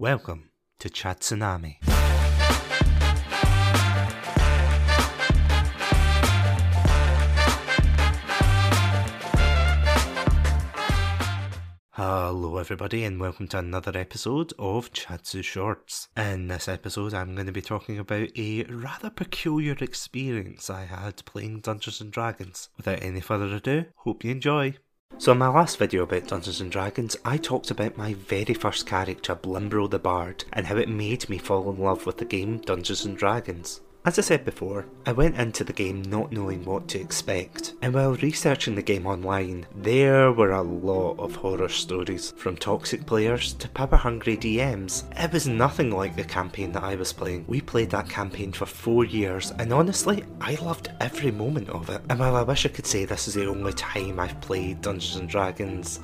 Welcome to Chatsunami. Hello everybody and welcome to another episode of Chatsu Shorts. In this episode I'm going to be talking about a rather peculiar experience I had playing Dungeons & Dragons. Without any further ado, hope you enjoy. So in my last video about Dungeons & Dragons, I talked about my very first character, Blimbro the Bard, and how it made me fall in love with the game Dungeons & Dragons. As I said before, I went into the game not knowing what to expect, and while researching the game online, there were a lot of horror stories, from toxic players to power-hungry DMs. It was nothing like the campaign that I was playing. We played that campaign for 4 years, and honestly, I loved every moment of it. And while I wish I could say this is the only time I've played Dungeons & Dragons,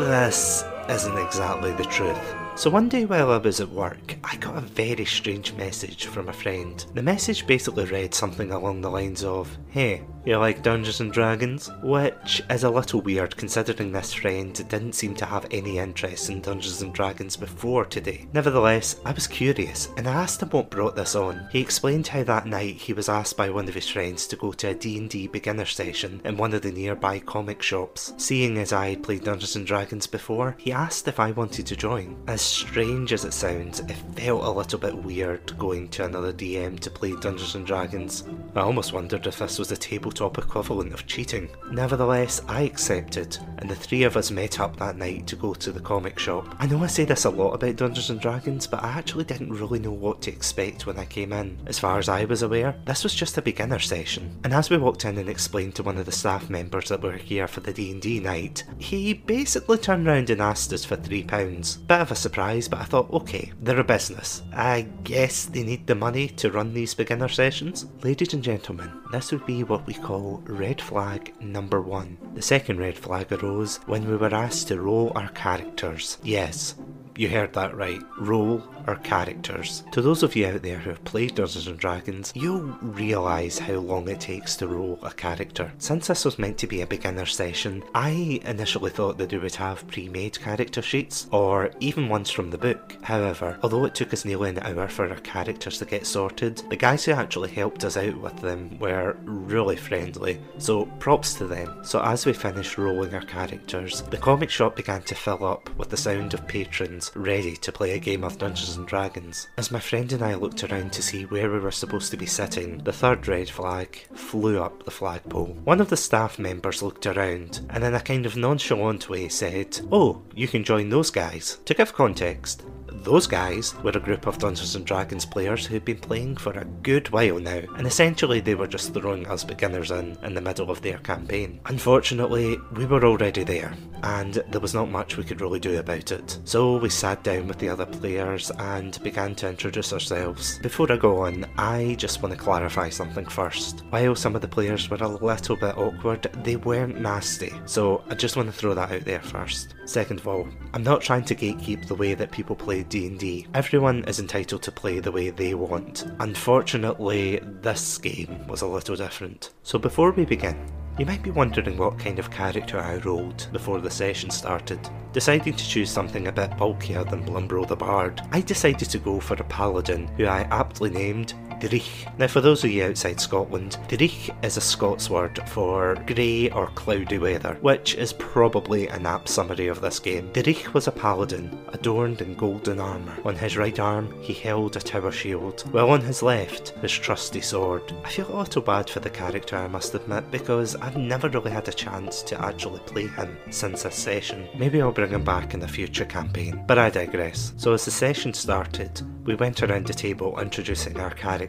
this isn't exactly the truth. So one day while I was at work, I got a very strange message from a friend. The message basically read something along the lines of, "Hey, you like Dungeons & Dragons?" Which is a little weird considering this friend didn't seem to have any interest in Dungeons & Dragons before today. Nevertheless, I was curious and I asked him what brought this on. He explained how that night he was asked by one of his friends to go to a D&D beginner session in one of the nearby comic shops. Seeing as I had played Dungeons & Dragons before, he asked if I wanted to join. As strange as it sounds, it felt a little bit weird going to another DM to play Dungeons & Dragons. I almost wondered if this was the tabletop equivalent of cheating. Nevertheless, I accepted, and the three of us met up that night to go to the comic shop. I know I say this a lot about Dungeons & Dragons, but I actually didn't really know what to expect when I came in. As far as I was aware, this was just a beginner session, and as we walked in and explained to one of the staff members that we were here for the D&D night, he basically turned round and asked us for £3. Bit of a surprise, but I thought, okay, they're a business. I guess they need the money to run these beginner sessions. Ladies and gentlemen, this would be what we call red flag number one. The second red flag arose when we were asked to roll our characters. Yes, you heard that right. Roll our characters. To those of you out there who have played Dungeons & Dragons, you'll realise how long it takes to roll a character. Since this was meant to be a beginner session, I initially thought that we would have pre-made character sheets, or even ones from the book. However, although it took us nearly an hour for our characters to get sorted, the guys who actually helped us out with them were really friendly, so props to them. So as we finished rolling our characters, the comic shop began to fill up with the sound of patrons ready to play a game of Dungeons & Dragons. As my friend and I looked around to see where we were supposed to be sitting, the third red flag flew up the flagpole. One of the staff members looked around and in a kind of nonchalant way said, "Oh, you can join those guys." To give context, those guys were a group of Dungeons & Dragons players who'd been playing for a good while now, and essentially they were just throwing us beginners in the middle of their campaign. Unfortunately, we were already there, and there was not much we could really do about it. So we sat down with the other players and began to introduce ourselves. Before I go on, I just want to clarify something first. While some of the players were a little bit awkward, they weren't nasty, so I just want to throw that out there first. Second of all, I'm not trying to gatekeep the way that people play D&D. Everyone is entitled to play the way they want. Unfortunately, this game was a little different. So before we begin, you might be wondering what kind of character I rolled before the session started. Deciding to choose something a bit bulkier than Blimbro the Bard, I decided to go for a paladin who I aptly named Dirich. Now for those of you outside Scotland, Dirich is a Scots word for grey or cloudy weather, which is probably an apt summary of this game. Dirich was a paladin, adorned in golden armour. On his right arm he held a tower shield, while on his left his trusty sword. I feel a little bad for the character, I must admit, because I've never really had a chance to actually play him since this session. Maybe I'll bring him back in a future campaign, but I digress. So as the session started, we went around the table introducing our characters.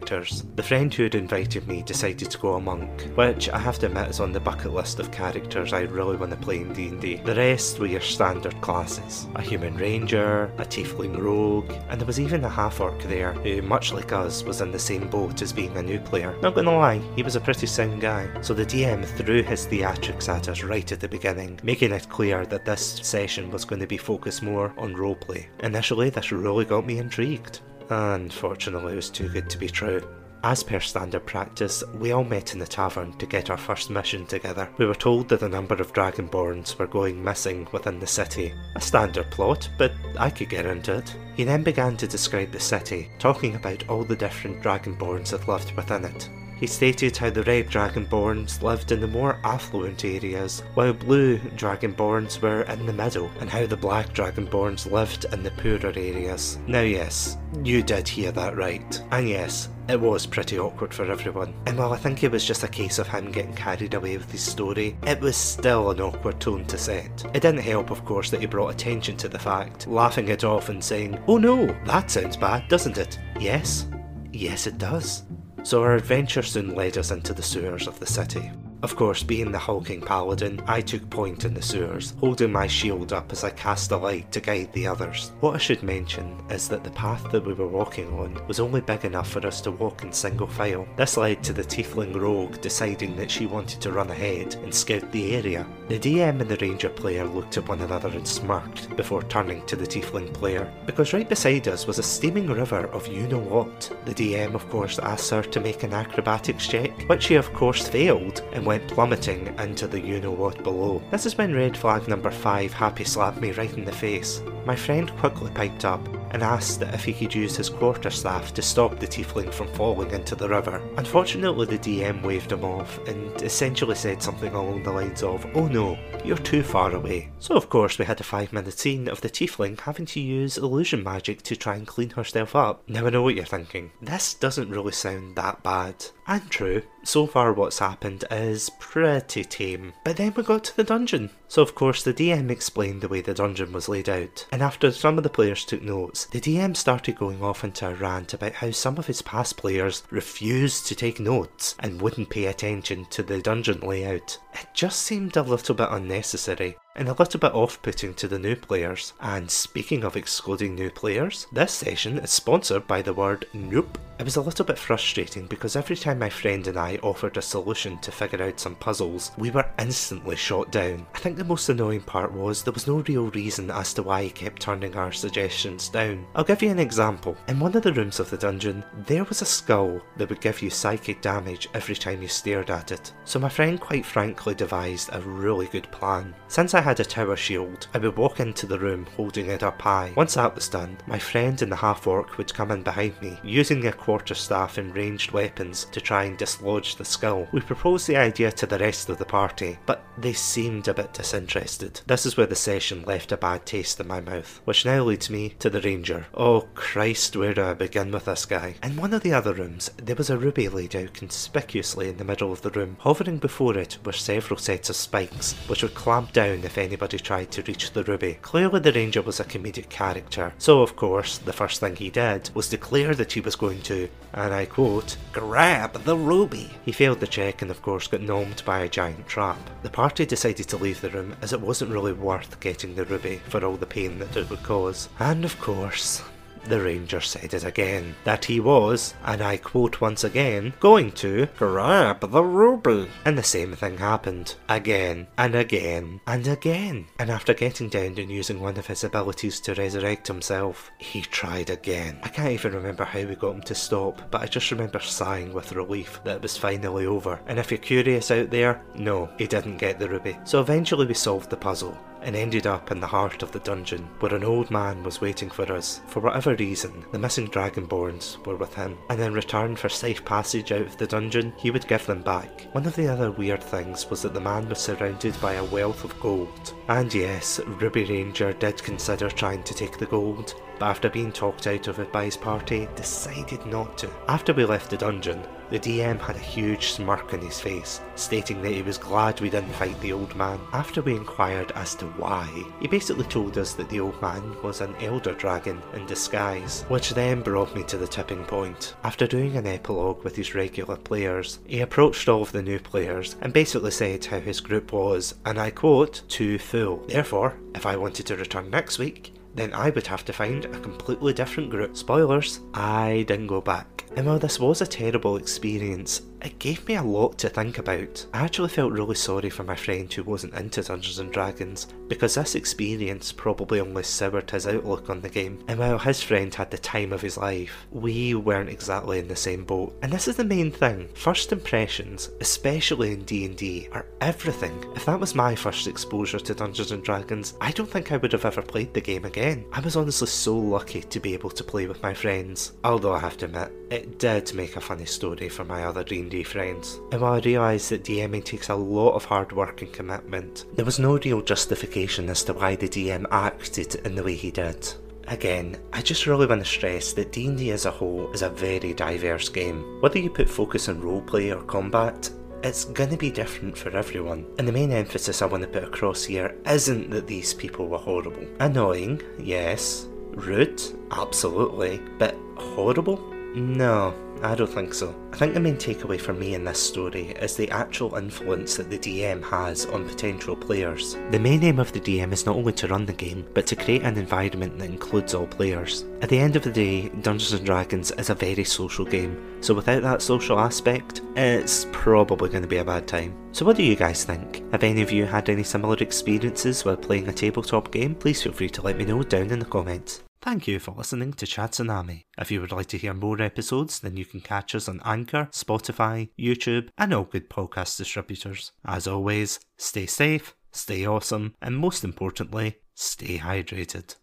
The friend who had invited me decided to go a monk, which I have to admit is on the bucket list of characters I really want to play in D&D. The rest were your standard classes. A human ranger, a tiefling rogue, and there was even a half-orc there who, much like us, was in the same boat as being a new player. Not gonna lie, he was a pretty sound guy. So the DM threw his theatrics at us right at the beginning, making it clear that this session was going to be focused more on roleplay. Initially, this really got me intrigued. Unfortunately, it was too good to be true. As per standard practice, we all met in the tavern to get our first mission together. We were told that a number of Dragonborns were going missing within the city. A standard plot, but I could get into it. He then began to describe the city, talking about all the different Dragonborns that lived within it. He stated how the red Dragonborns lived in the more affluent areas, while blue Dragonborns were in the middle, and how the black Dragonborns lived in the poorer areas. Now yes, you did hear that right. And yes, it was pretty awkward for everyone. And while I think it was just a case of him getting carried away with his story, it was still an awkward tone to set. It didn't help, of course, that he brought attention to the fact, laughing it off and saying, "Oh no, that sounds bad, doesn't it?" Yes. Yes it does. So our adventure soon led us into the sewers of the city. Of course, being the hulking paladin, I took point in the sewers, holding my shield up as I cast a light to guide the others. What I should mention is that the path that we were walking on was only big enough for us to walk in single file. This led to the tiefling rogue deciding that she wanted to run ahead and scout the area. The DM and the ranger player looked at one another and smirked before turning to the tiefling player, because right beside us was a steaming river of you-know-what. The DM, of course, asked her to make an acrobatics check, which she of course failed, and went plummeting into the you-know-what below. This is when red flag number 5 happy slapped me right in the face. My friend quickly piped up and asked that if he could use his quarterstaff to stop the tiefling from falling into the river. Unfortunately, the DM waved him off and essentially said something along the lines of, "Oh no, you're too far away." So of course we had a 5-minute scene of the tiefling having to use illusion magic to try and clean herself up. Now I know what you're thinking. This doesn't really sound that bad. And true, so far what's happened is pretty tame. But then we got to the dungeon. So of course the DM explained the way the dungeon was laid out, and after some of the players took notes, the DM started going off into a rant about how some of his past players refused to take notes and wouldn't pay attention to the dungeon layout. It just seemed a little bit unnecessary, and a little bit off-putting to the new players. And speaking of excluding new players, this session is sponsored by the word nope. It was a little bit frustrating because every time my friend and I offered a solution to figure out some puzzles, we were instantly shot down. I think the most annoying part was there was no real reason as to why he kept turning our suggestions down. I'll give you an example. In one of the rooms of the dungeon, there was a skull that would give you psychic damage every time you stared at it. So my friend quite frankly devised a really good plan. Since I had a tower shield, I would walk into the room holding it up high. Once that was done, my friend and the half-orc would come in behind me, using a quarterstaff and ranged weapons to try and dislodge the skull. We proposed the idea to the rest of the party, but they seemed a bit disinterested. This is where the session left a bad taste in my mouth, which now leads me to the ranger. Oh Christ, where do I begin with this guy? In one of the other rooms, there was a ruby laid out conspicuously in the middle of the room. Hovering before it were several sets of spikes, which would clamp down if anybody tried to reach the ruby. Clearly the ranger was a comedic character, so of course the first thing he did was declare that he was going to, and I quote, "grab the ruby." He failed the check and of course got nommed by a giant trap. The party decided to leave the room as it wasn't really worth getting the ruby for all the pain that it would cause. And of course, the ranger said it again, that he was, and I quote once again, "going to grab the ruby." And the same thing happened, again, and again, and again. And after getting down and using one of his abilities to resurrect himself, he tried again. I can't even remember how we got him to stop, but I just remember sighing with relief that it was finally over. And if you're curious out there, no, he didn't get the ruby. So eventually we solved the puzzle, and ended up in the heart of the dungeon, where an old man was waiting for us. For whatever reason, the missing Dragonborns were with him, and in return for safe passage out of the dungeon, he would give them back. One of the other weird things was that the man was surrounded by a wealth of gold. And yes, Ruby Ranger did consider trying to take the gold, but after being talked out of it by his party, decided not to. After we left the dungeon, the DM had a huge smirk on his face, stating that he was glad we didn't fight the old man. After we inquired as to why, he basically told us that the old man was an elder dragon in disguise, which then brought me to the tipping point. After doing an epilogue with his regular players, he approached all of the new players and basically said how his group was, and I quote, "too full. Therefore, if I wanted to return next week, then I would have to find a completely different group." Spoilers, I didn't go back. And while this was a terrible experience, It gave me a lot to think about. I actually felt really sorry for my friend who wasn't into Dungeons & Dragons, because this experience probably only soured his outlook on the game, and while his friend had the time of his life, we weren't exactly in the same boat. And this is the main thing, first impressions, especially in D&D, are everything. If that was my first exposure to Dungeons & Dragons, I don't think I would have ever played the game again. I was honestly so lucky to be able to play with my friends, although I have to admit, it did make a funny story for my other D&D friends. And while I realised that DMing takes a lot of hard work and commitment, there was no real justification as to why the DM acted in the way he did. Again, I just really want to stress that D&D as a whole is a very diverse game. Whether you put focus on roleplay or combat, it's going to be different for everyone, and the main emphasis I want to put across here isn't that these people were horrible. Annoying, yes. Rude, absolutely. But horrible? No, I don't think so. I think the main takeaway for me in this story is the actual influence that the DM has on potential players. The main aim of the DM is not only to run the game, but to create an environment that includes all players. At the end of the day, Dungeons & Dragons is a very social game, so without that social aspect, it's probably going to be a bad time. So what do you guys think? Have any of you had any similar experiences while playing a tabletop game? Please feel free to let me know down in the comments. Thank you for listening to Chatsunami. If you would like to hear more episodes, then you can catch us on Anchor, Spotify, YouTube, and all good podcast distributors. As always, stay safe, stay awesome, and most importantly, stay hydrated.